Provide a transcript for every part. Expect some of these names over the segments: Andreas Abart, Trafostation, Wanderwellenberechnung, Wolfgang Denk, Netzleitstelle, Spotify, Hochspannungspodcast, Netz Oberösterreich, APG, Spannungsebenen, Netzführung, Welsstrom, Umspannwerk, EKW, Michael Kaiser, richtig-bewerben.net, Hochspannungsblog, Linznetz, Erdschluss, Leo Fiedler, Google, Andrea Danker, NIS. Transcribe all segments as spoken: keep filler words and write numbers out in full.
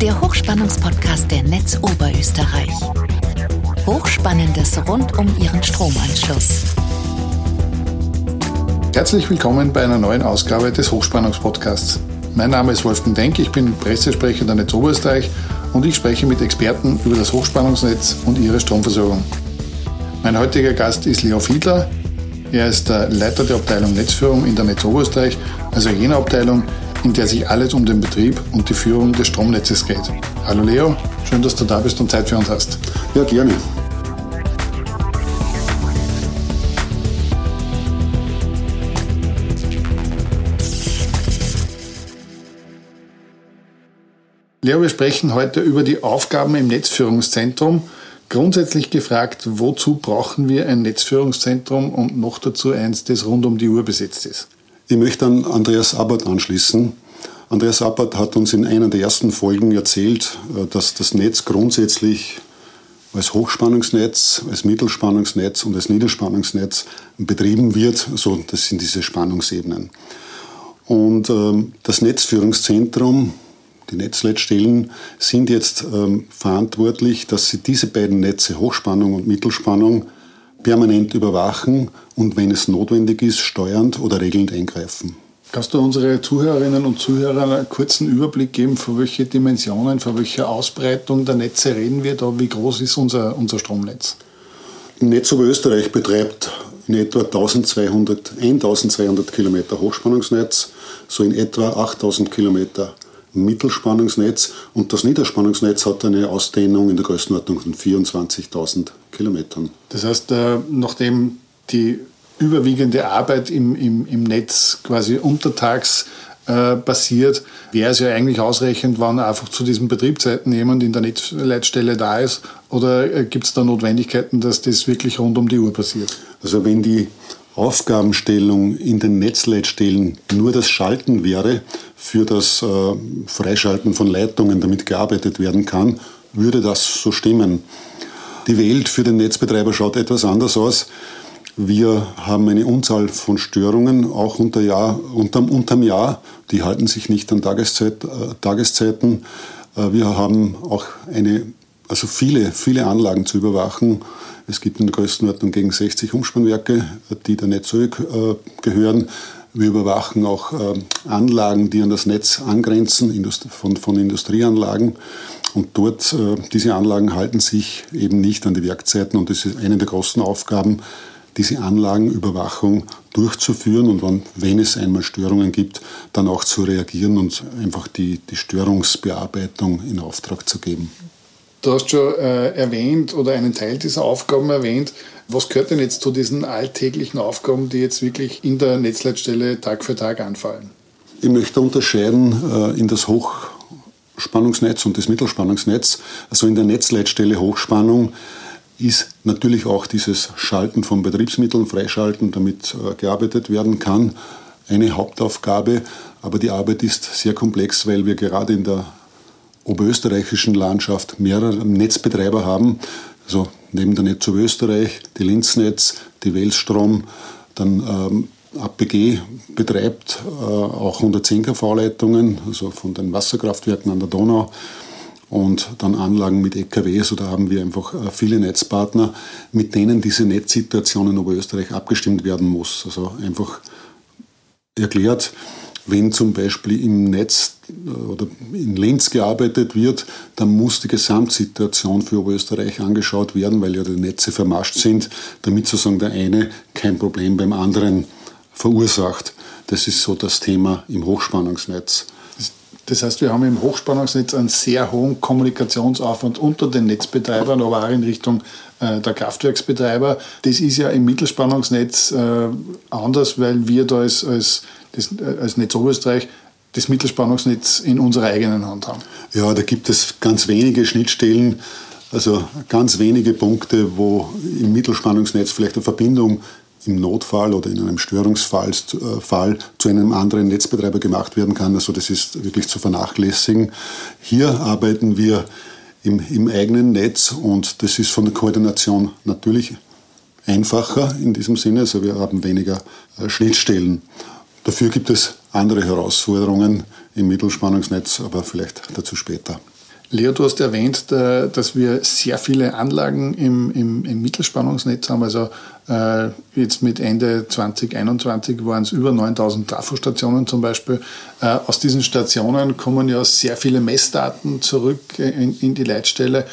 Der Hochspannungspodcast der Netz Oberösterreich. Hochspannendes rund um Ihren Stromanschluss. Herzlich willkommen bei einer neuen Ausgabe des Hochspannungspodcasts. Mein Name ist Wolfgang Denk, ich bin Pressesprecher der Netz Oberösterreich und ich spreche mit Experten über das Hochspannungsnetz und ihre Stromversorgung. Mein heutiger Gast ist Leo Fiedler. Er ist der Leiter der Abteilung Netzführung in der Netz Oberösterreich, also jener Abteilung, in der sich alles um den Betrieb und die Führung des Stromnetzes geht. Hallo Leo, schön, dass du da bist und Zeit für uns hast. Ja, gerne. Leo, wir sprechen heute über die Aufgaben im Netzführungszentrum. Grundsätzlich gefragt, wozu brauchen wir ein Netzführungszentrum und noch dazu eins, das rund um die Uhr besetzt ist? Ich möchte an Andreas Abart anschließen. Andreas Abart hat uns in einer der ersten Folgen erzählt, dass das Netz grundsätzlich als Hochspannungsnetz, als Mittelspannungsnetz und als Niederspannungsnetz betrieben wird. Also das sind diese Spannungsebenen. Und ähm, das Netzführungszentrum, die Netzleitstellen, sind jetzt ähm, verantwortlich, dass sie diese beiden Netze, Hochspannung und Mittelspannung, permanent überwachen und, wenn es notwendig ist, steuernd oder regelnd eingreifen. Kannst du unsere Zuhörerinnen und Zuhörer einen kurzen Überblick geben, von welchen Dimensionen, von welcher Ausbreitung der Netze reden wir da? Wie groß ist unser, unser Stromnetz? Netz Oberösterreich betreibt in etwa zwölfhundert Kilometer Hochspannungsnetz, so in etwa achttausend Kilometer Mittelspannungsnetz, und das Niederspannungsnetz hat eine Ausdehnung in der Größenordnung von vierundzwanzigtausend Kilometern. Das heißt, nachdem die überwiegende Arbeit im, im, im Netz quasi untertags äh, passiert, wäre es ja eigentlich ausreichend, wenn einfach zu diesen Betriebszeiten jemand in der Netzleitstelle da ist, oder gibt es da Notwendigkeiten, dass das wirklich rund um die Uhr passiert? Also wenn die Aufgabenstellung in den Netzleitstellen nur das Schalten wäre, für das äh, Freischalten von Leitungen, damit gearbeitet werden kann, würde das so stimmen. Die Welt für den Netzbetreiber schaut etwas anders aus. Wir haben eine Unzahl von Störungen, auch unter Jahr, unterm, unterm Jahr. Die halten sich nicht an Tageszeit, äh, Tageszeiten. Äh, wir haben auch eine, also viele, viele Anlagen zu überwachen. Es gibt in der Größenordnung gegen sechzig Umspannwerke, die der Netzöl äh, gehören. Wir überwachen auch äh, Anlagen, die an das Netz angrenzen, Indust- von, von Industrieanlagen. Und dort, äh, diese Anlagen halten sich eben nicht an die Werkzeiten. Und das ist eine der großen Aufgaben, diese Anlagenüberwachung durchzuführen und wenn, wenn es einmal Störungen gibt, dann auch zu reagieren und einfach die, die Störungsbearbeitung in Auftrag zu geben. Du hast schon äh, erwähnt oder einen Teil dieser Aufgaben erwähnt. Was gehört denn jetzt zu diesen alltäglichen Aufgaben, die jetzt wirklich in der Netzleitstelle Tag für Tag anfallen? Ich möchte unterscheiden äh, in das Hochspannungsnetz und das Mittelspannungsnetz. Also in der Netzleitstelle Hochspannung ist natürlich auch dieses Schalten von Betriebsmitteln, Freischalten, damit äh, gearbeitet werden kann, eine Hauptaufgabe. Aber die Arbeit ist sehr komplex, weil wir gerade in der oberösterreichischen Landschaft mehrere Netzbetreiber haben, also neben der Netz Oberösterreich, die Linznetz, die Welsstrom, dann ähm, A P G betreibt äh, auch hundertzehn K V-Leitungen, also von den Wasserkraftwerken an der Donau und dann Anlagen mit E K W, so da haben wir einfach äh, viele Netzpartner, mit denen diese Netzsituation in Oberösterreich abgestimmt werden muss. Also einfach erklärt, wenn zum Beispiel im Netz oder in Linz gearbeitet wird, dann muss die Gesamtsituation für Oberösterreich angeschaut werden, weil ja die Netze vermascht sind, damit sozusagen der eine kein Problem beim anderen verursacht. Das ist so das Thema im Hochspannungsnetz. Das heißt, wir haben im Hochspannungsnetz einen sehr hohen Kommunikationsaufwand unter den Netzbetreibern, aber auch in Richtung äh, der Kraftwerksbetreiber. Das ist ja im Mittelspannungsnetz äh, anders, weil wir da als, als, das, als Netz Oberösterreich das Mittelspannungsnetz in unserer eigenen Hand haben. Ja, da gibt es ganz wenige Schnittstellen, also ganz wenige Punkte, wo im Mittelspannungsnetz vielleicht eine Verbindung im Notfall oder in einem Störungsfall äh, Fall zu einem anderen Netzbetreiber gemacht werden kann. Also das ist wirklich zu vernachlässigen. Hier arbeiten wir im, im eigenen Netz und das ist von der Koordination natürlich einfacher in diesem Sinne. Also wir haben weniger äh, Schnittstellen. Dafür gibt es andere Herausforderungen im Mittelspannungsnetz, aber vielleicht dazu später. Leo, du hast erwähnt, dass wir sehr viele Anlagen im, im, im Mittelspannungsnetz haben. Also äh, jetzt mit Ende zwanzig einundzwanzig waren es über neuntausend Trafostationen zum Beispiel. Äh, aus diesen Stationen kommen ja sehr viele Messdaten zurück in, in die Leitstelle.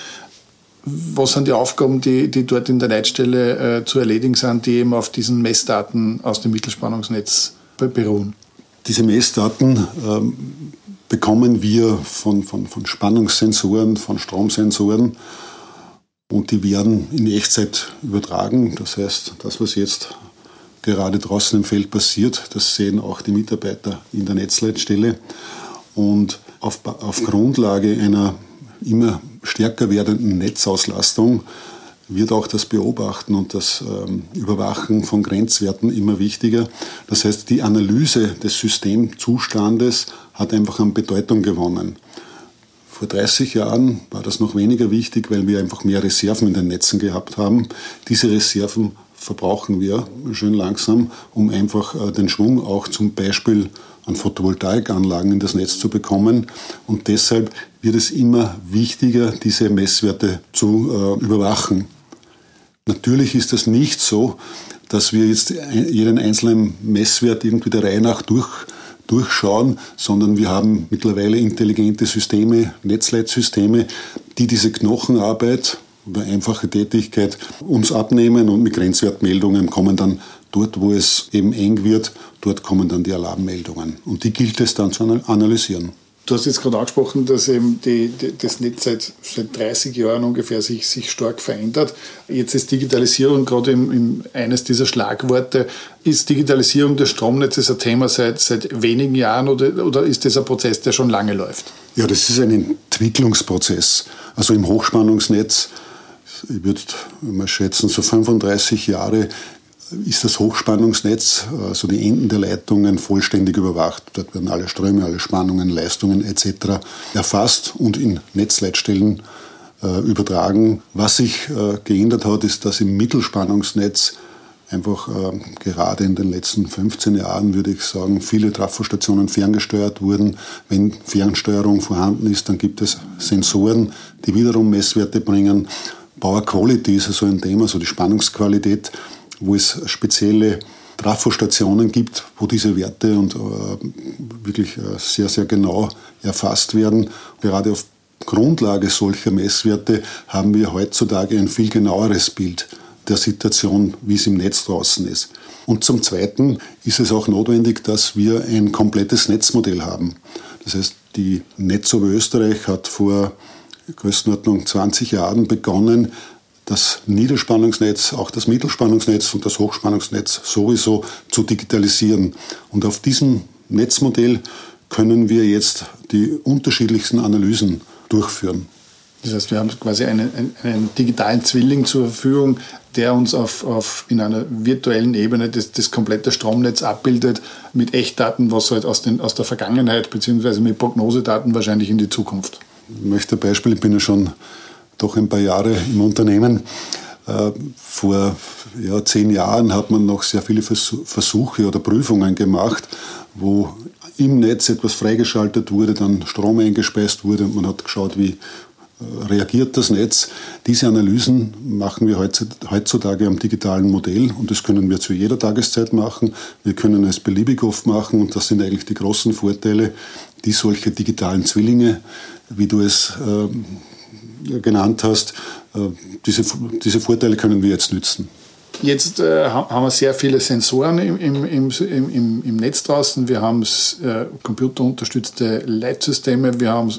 Was sind die Aufgaben, die, die dort in der Leitstelle äh, zu erledigen sind, die eben auf diesen Messdaten aus dem Mittelspannungsnetz beruhen? Diese Messdaten ähm, bekommen wir von, von, von Spannungssensoren, von Stromsensoren, und die werden in Echtzeit übertragen. Das heißt, das, was jetzt gerade draußen im Feld passiert, das sehen auch die Mitarbeiter in der Netzleitstelle. Und auf, auf Grundlage einer immer stärker werdenden Netzauslastung wird auch das Beobachten und das ähm, Überwachen von Grenzwerten immer wichtiger. Das heißt, die Analyse des Systemzustandes hat einfach an Bedeutung gewonnen. Vor dreißig Jahren war das noch weniger wichtig, weil wir einfach mehr Reserven in den Netzen gehabt haben. Diese Reserven verbrauchen wir schön langsam, um einfach äh, den Schwung auch zum Beispiel an Photovoltaikanlagen in das Netz zu bekommen. Und deshalb wird es immer wichtiger, diese Messwerte zu äh, überwachen. Natürlich ist das nicht so, dass wir jetzt jeden einzelnen Messwert irgendwie der Reihe nach durch, durchschauen, sondern wir haben mittlerweile intelligente Systeme, Netzleitsysteme, die diese Knochenarbeit oder einfache Tätigkeit uns abnehmen, und mit Grenzwertmeldungen kommen dann dort, wo es eben eng wird, dort kommen dann die Alarmmeldungen. Und die gilt es dann zu analysieren. Du hast jetzt gerade angesprochen, dass eben die, die, das Netz seit, seit dreißig Jahren ungefähr sich, sich stark verändert. Jetzt ist Digitalisierung gerade im, im eines dieser Schlagworte. Ist Digitalisierung des Stromnetzes ein Thema seit, seit wenigen Jahren, oder, oder ist das ein Prozess, der schon lange läuft? Ja, das ist ein Entwicklungsprozess. Also im Hochspannungsnetz, ich würde mal schätzen, so fünfunddreißig Jahre ist das Hochspannungsnetz, also die Enden der Leitungen, vollständig überwacht. Dort werden alle Ströme, alle Spannungen, Leistungen et cetera erfasst und in Netzleitstellen äh, übertragen. Was sich äh, geändert hat, ist, dass im Mittelspannungsnetz einfach äh, gerade in den letzten fünfzehn Jahren, würde ich sagen, viele Trafostationen ferngesteuert wurden. Wenn Fernsteuerung vorhanden ist, dann gibt es Sensoren, die wiederum Messwerte bringen. Power Quality ist also ein Thema, so die Spannungsqualität, wo es spezielle Trafostationen gibt, wo diese Werte und äh, wirklich äh, sehr, sehr genau erfasst werden. Gerade auf Grundlage solcher Messwerte haben wir heutzutage ein viel genaueres Bild der Situation, wie es im Netz draußen ist. Und zum Zweiten ist es auch notwendig, dass wir ein komplettes Netzmodell haben. Das heißt, die Netz Oberösterreich hat vor Größenordnung zwanzig Jahren begonnen, das Niederspannungsnetz, auch das Mittelspannungsnetz und das Hochspannungsnetz sowieso zu digitalisieren. Und auf diesem Netzmodell können wir jetzt die unterschiedlichsten Analysen durchführen. Das heißt, wir haben quasi einen, einen digitalen Zwilling zur Verfügung, der uns auf, auf in einer virtuellen Ebene das, das komplette Stromnetz abbildet, mit Echtdaten, was halt aus, den, aus der Vergangenheit bzw. mit Prognosedaten wahrscheinlich in die Zukunft. Ich möchte ein Beispiel, ich bin ja schon doch ein paar Jahre im Unternehmen. Vor ja, zehn Jahren hat man noch sehr viele Versuche oder Prüfungen gemacht, wo im Netz etwas freigeschaltet wurde, dann Strom eingespeist wurde und man hat geschaut, wie reagiert das Netz. Diese Analysen machen wir heutzutage am digitalen Modell, und das können wir zu jeder Tageszeit machen. Wir können es beliebig oft machen, und das sind eigentlich die großen Vorteile, die solche digitalen Zwillinge, wie du es ähm, genannt hast, diese, diese Vorteile können wir jetzt nützen. Jetzt äh, haben wir sehr viele Sensoren im, im, im, im, im Netz draußen, wir haben äh, computerunterstützte Leitsysteme, wir haben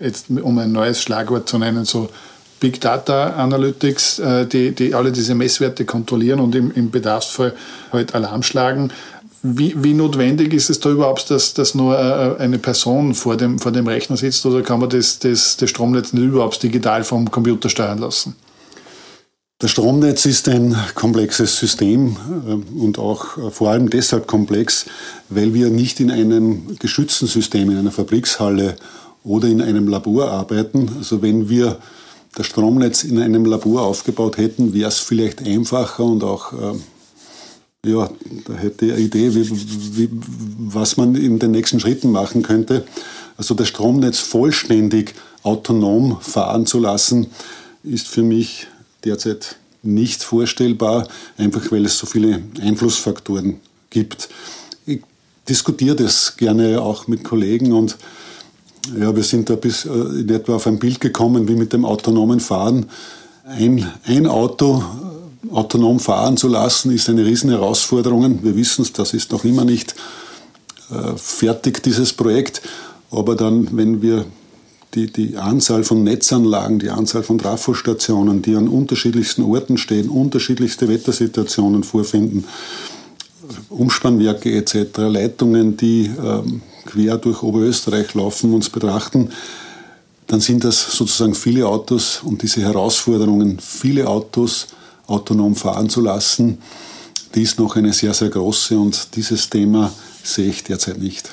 jetzt, um ein neues Schlagwort zu nennen, so Big Data Analytics, äh, die, die alle diese Messwerte kontrollieren und im, im Bedarfsfall halt Alarm schlagen. Wie, wie notwendig ist es da überhaupt, dass, dass nur eine Person vor dem, vor dem Rechner sitzt, oder kann man das, das, das Stromnetz nicht überhaupt digital vom Computer steuern lassen? Das Stromnetz ist ein komplexes System und auch vor allem deshalb komplex, weil wir nicht in einem geschützten System, in einer Fabrikshalle oder in einem Labor arbeiten. Also wenn wir das Stromnetz in einem Labor aufgebaut hätten, wäre es vielleicht einfacher und auch ja, da hätte ich eine Idee, wie, wie, was man in den nächsten Schritten machen könnte. Also das Stromnetz vollständig autonom fahren zu lassen, ist für mich derzeit nicht vorstellbar, einfach weil es so viele Einflussfaktoren gibt. Ich diskutiere das gerne auch mit Kollegen und ja, wir sind da bis in etwa auf ein Bild gekommen, wie mit dem autonomen Fahren. Ein, ein Auto autonom fahren zu lassen, ist eine riesen Herausforderung. Wir wissen es, das ist noch immer nicht äh, fertig, dieses Projekt. Aber dann, wenn wir die, die Anzahl von Netzanlagen, die Anzahl von Trafostationen, die an unterschiedlichsten Orten stehen, unterschiedlichste Wettersituationen vorfinden, Umspannwerke et cetera, Leitungen, die ähm, quer durch Oberösterreich laufen, uns betrachten, dann sind das sozusagen viele Autos und diese Herausforderungen, viele Autos autonom fahren zu lassen, die ist noch eine sehr, sehr große und dieses Thema sehe ich derzeit nicht.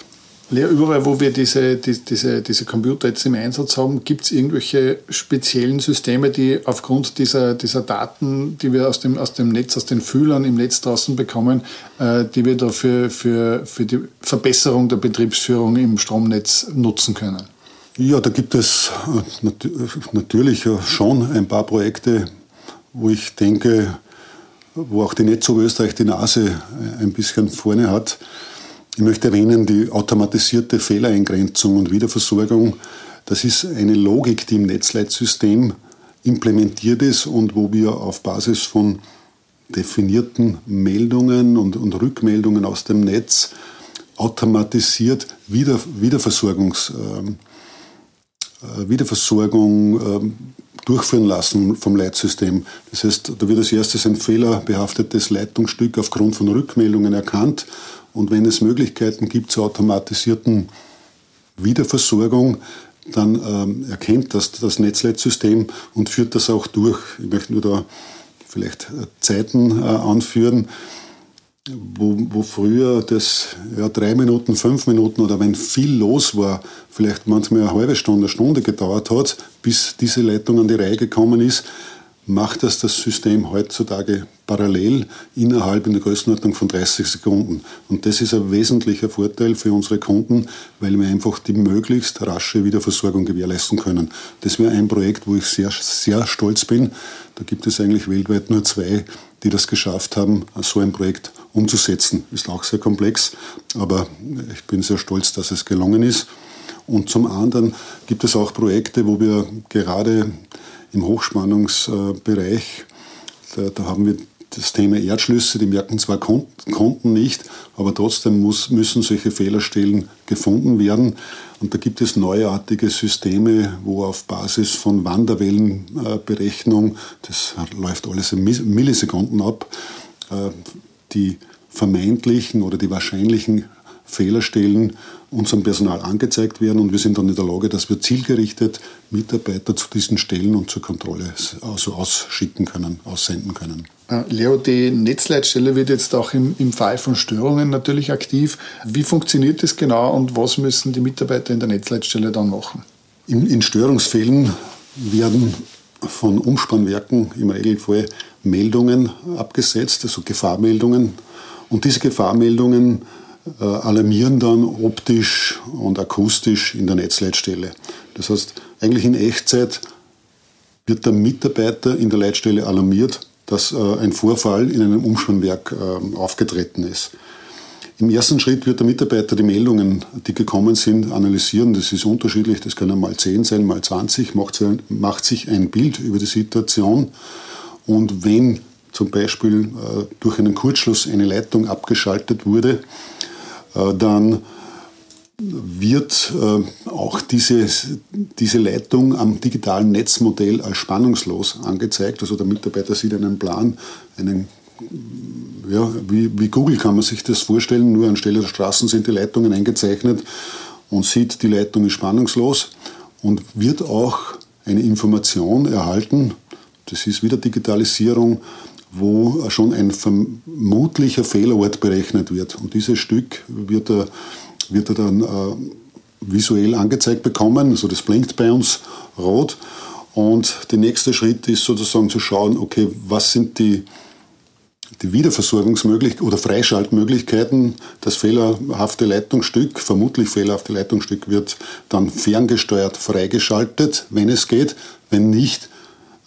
Lea, überall, wo wir diese, die, diese, diese Computer jetzt im Einsatz haben, gibt es irgendwelche speziellen Systeme, die aufgrund dieser, dieser Daten, die wir aus dem, aus dem Netz, aus den Fühlern im Netz draußen bekommen, äh, die wir da für, für, für die Verbesserung der Betriebsführung im Stromnetz nutzen können? Ja, da gibt es nat- natürlich schon ein paar Projekte, wo ich denke, wo auch die Netz Oberösterreich die Nase ein bisschen vorne hat. Ich möchte erwähnen, die automatisierte Fehlereingrenzung und Wiederversorgung, das ist eine Logik, die im Netzleitsystem implementiert ist und wo wir auf Basis von definierten Meldungen und, und Rückmeldungen aus dem Netz automatisiert Wieder, Wiederversorgungs, äh, Wiederversorgung äh, durchführen lassen vom Leitsystem. Das heißt, da wird als erstes ein fehlerbehaftetes Leitungsstück aufgrund von Rückmeldungen erkannt. Und wenn es Möglichkeiten gibt zur automatisierten Wiederversorgung, dann ähm, erkennt das das Netzleitsystem und führt das auch durch. Ich möchte nur da vielleicht Zeiten äh, anführen, wo, wo früher das ja, drei Minuten, fünf Minuten oder wenn viel los war, vielleicht manchmal eine halbe Stunde, eine Stunde gedauert hat, bis diese Leitung an die Reihe gekommen ist, macht das das System heutzutage parallel innerhalb in der Größenordnung von dreißig Sekunden. Und das ist ein wesentlicher Vorteil für unsere Kunden, weil wir einfach die möglichst rasche Wiederversorgung gewährleisten können. Das wäre ein Projekt, wo ich sehr, sehr stolz bin. Da gibt es eigentlich weltweit nur zwei, die das geschafft haben, so ein Projekt umzusetzen. Ist auch sehr komplex, aber ich bin sehr stolz, dass es gelungen ist. Und zum anderen gibt es auch Projekte, wo wir gerade im Hochspannungsbereich, da, da haben wir das Thema Erdschlüsse, die merken zwar Kunden nicht, aber trotzdem muss, müssen solche Fehlerstellen gefunden werden. Und da gibt es neuartige Systeme, wo auf Basis von Wanderwellenberechnung, das läuft alles in Millisekunden ab, die vermeintlichen oder die wahrscheinlichen Fehlerstellen unserem Personal angezeigt werden und wir sind dann in der Lage, dass wir zielgerichtet Mitarbeiter zu diesen Stellen und zur Kontrolle also ausschicken können, aussenden können. Leo, die Netzleitstelle wird jetzt auch im, im Fall von Störungen natürlich aktiv. Wie funktioniert das genau und was müssen die Mitarbeiter in der Netzleitstelle dann machen? In, in Störungsfällen werden von Umspannwerken im Regelfall Meldungen abgesetzt, also Gefahrmeldungen. Und diese Gefahrmeldungen alarmieren dann optisch und akustisch in der Netzleitstelle. Das heißt, eigentlich in Echtzeit wird der Mitarbeiter in der Leitstelle alarmiert, dass ein Vorfall in einem Umspannwerk aufgetreten ist. Im ersten Schritt wird der Mitarbeiter die Meldungen, die gekommen sind, analysieren. Das ist unterschiedlich, das können mal zehn sein, mal zwanzig, macht sich ein Bild über die Situation. Und wenn zum Beispiel durch einen Kurzschluss eine Leitung abgeschaltet wurde, dann wird auch diese, diese Leitung am digitalen Netzmodell als spannungslos angezeigt. Also der Mitarbeiter sieht einen Plan, einen, ja, wie, wie Google kann man sich das vorstellen, nur anstelle der Straßen sind die Leitungen eingezeichnet und sieht, die Leitung ist spannungslos und wird auch eine Information erhalten, das ist wieder Digitalisierung, wo schon ein vermutlicher Fehlerort berechnet wird. Und dieses Stück wird er, wird er dann äh, visuell angezeigt bekommen, also das blinkt bei uns rot. Und der nächste Schritt ist sozusagen zu schauen, okay, was sind die, die Wiederversorgungsmöglichkeiten oder Freischaltmöglichkeiten, das fehlerhafte Leitungsstück, vermutlich fehlerhafte Leitungsstück, wird dann ferngesteuert freigeschaltet, wenn es geht. Wenn nicht,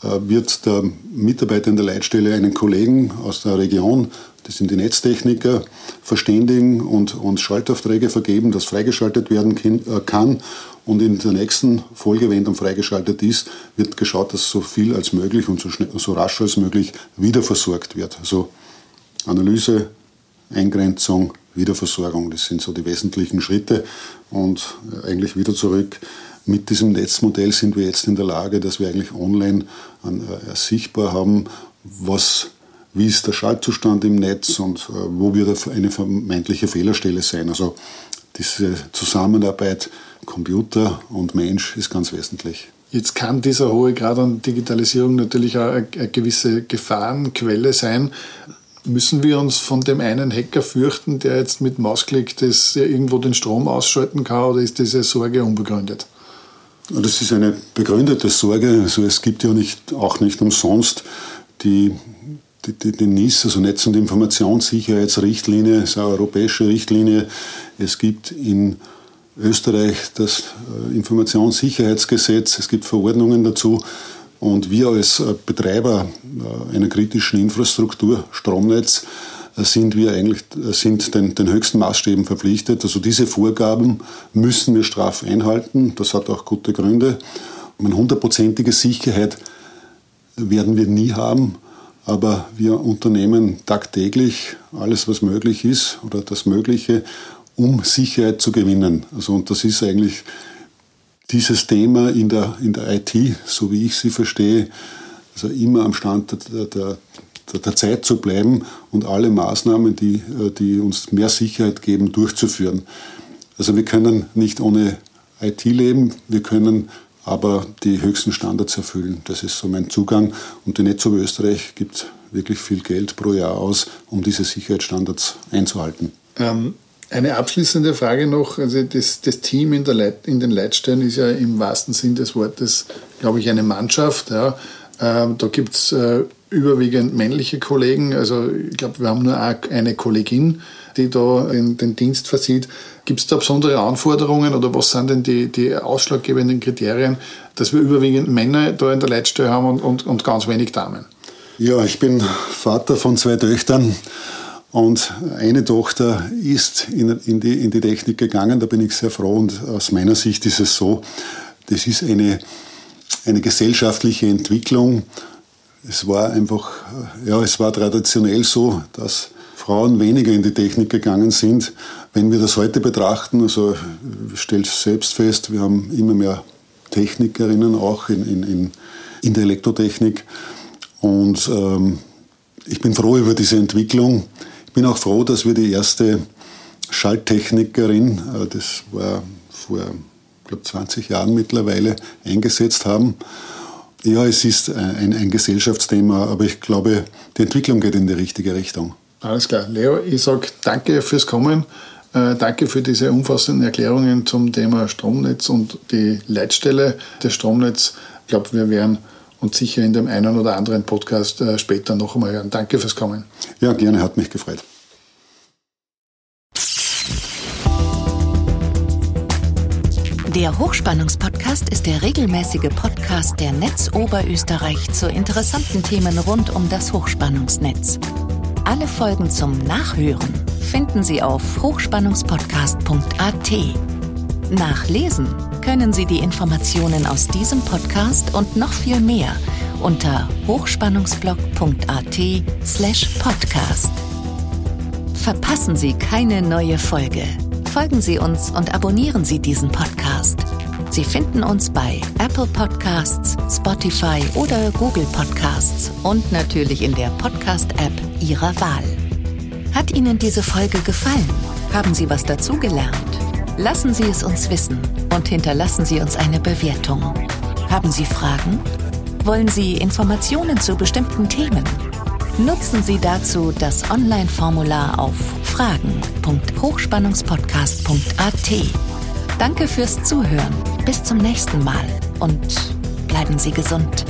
wird der Mitarbeiter in der Leitstelle einen Kollegen aus der Region, das sind die Netztechniker, verständigen und, und Schaltaufträge vergeben, dass freigeschaltet werden kann. Und in der nächsten Folge, wenn dann freigeschaltet ist, wird geschaut, dass so viel als möglich und so, schnell, so rasch als möglich wiederversorgt wird. Also Analyse, Eingrenzung, Wiederversorgung, das sind so die wesentlichen Schritte. Und eigentlich wieder zurück, mit diesem Netzmodell sind wir jetzt in der Lage, dass wir eigentlich online an, äh, sichtbar haben, was wie ist der Schaltzustand im Netz und äh, wo wird eine vermeintliche Fehlerstelle sein. Also diese Zusammenarbeit Computer und Mensch ist ganz wesentlich. Jetzt kann dieser hohe Grad an Digitalisierung natürlich auch eine, eine gewisse Gefahrenquelle sein. Müssen wir uns von dem einen Hacker fürchten, der jetzt mit Mausklick das irgendwo den Strom ausschalten kann, oder ist diese Sorge unbegründet? Das ist eine begründete Sorge. Also es gibt ja nicht, auch nicht umsonst die, die, die, die N I S, also Netz- und Informationssicherheitsrichtlinie, ist eine europäische Richtlinie. Es gibt in Österreich das Informationssicherheitsgesetz, es gibt Verordnungen dazu. Und wir als Betreiber einer kritischen Infrastruktur, Stromnetz, sind wir eigentlich sind den, den höchsten Maßstäben verpflichtet. Also diese Vorgaben müssen wir straff einhalten. Das hat auch gute Gründe. Eine hundertprozentige Sicherheit werden wir nie haben, aber wir unternehmen tagtäglich alles, was möglich ist oder das Mögliche, um Sicherheit zu gewinnen. Also, und das ist eigentlich dieses Thema in der, in der I T, so wie ich sie verstehe, also immer am Stand der, der, der Zeit zu bleiben und alle Maßnahmen, die, die uns mehr Sicherheit geben, durchzuführen. Also wir können nicht ohne I T leben, wir können aber die höchsten Standards erfüllen. Das ist so mein Zugang. Und die Netz Oberösterreich gibt wirklich viel Geld pro Jahr aus, um diese Sicherheitsstandards einzuhalten. Ähm Eine abschließende Frage noch. Also das, das Team in, der Leit, in den Leitstellen ist ja im wahrsten Sinn des Wortes, glaube ich, eine Mannschaft. Ja. Ähm, da gibt es äh, überwiegend männliche Kollegen. Also ich glaube, wir haben nur eine Kollegin, die da den, den Dienst versieht. Gibt es da besondere Anforderungen oder was sind denn die, die ausschlaggebenden Kriterien, dass wir überwiegend Männer da in der Leitstelle haben und, und, und ganz wenig Damen? Ja, ich bin Vater von zwei Töchtern. Und eine Tochter ist in, in, die, in die Technik gegangen, da bin ich sehr froh. Und aus meiner Sicht ist es so, das ist eine, eine gesellschaftliche Entwicklung. Es war einfach, ja, es war traditionell so, dass Frauen weniger in die Technik gegangen sind. Wenn wir das heute betrachten, also ich stelle es selbst fest, wir haben immer mehr Technikerinnen auch in, in, in, in der Elektrotechnik. Und ähm, ich bin froh über diese Entwicklung. Ich bin auch froh, dass wir die erste Schalttechnikerin, das war vor ich glaube, zwanzig Jahren mittlerweile, eingesetzt haben. Ja, es ist ein, ein Gesellschaftsthema, aber ich glaube, die Entwicklung geht in die richtige Richtung. Alles klar. Leo, ich sage danke fürs Kommen. Äh, danke für diese umfassenden Erklärungen zum Thema Stromnetz und die Leitstelle des Stromnetz. Ich glaube, wir werden und sicher in dem einen oder anderen Podcast später noch einmal hören. Danke fürs Kommen. Ja, gerne, hat mich gefreut. Der Hochspannungspodcast ist der regelmäßige Podcast der Netz Oberösterreich zu interessanten Themen rund um das Hochspannungsnetz. Alle Folgen zum Nachhören finden Sie auf hochspannungspodcast punkt a t. Nachlesen können Sie die Informationen aus diesem Podcast und noch viel mehr unter hochspannungsblog punkt a t slash podcast. Verpassen Sie keine neue Folge. Folgen Sie uns und abonnieren Sie diesen Podcast. Sie finden uns bei Apple Podcasts, Spotify oder Google Podcasts und natürlich in der Podcast-App Ihrer Wahl. Hat Ihnen diese Folge gefallen? Haben Sie was dazugelernt? Lassen Sie es uns wissen und hinterlassen Sie uns eine Bewertung. Haben Sie Fragen? Wollen Sie Informationen zu bestimmten Themen? Nutzen Sie dazu das Online-Formular auf fragen punkt hochspannungspodcast punkt a t. Danke fürs Zuhören. Bis zum nächsten Mal und bleiben Sie gesund.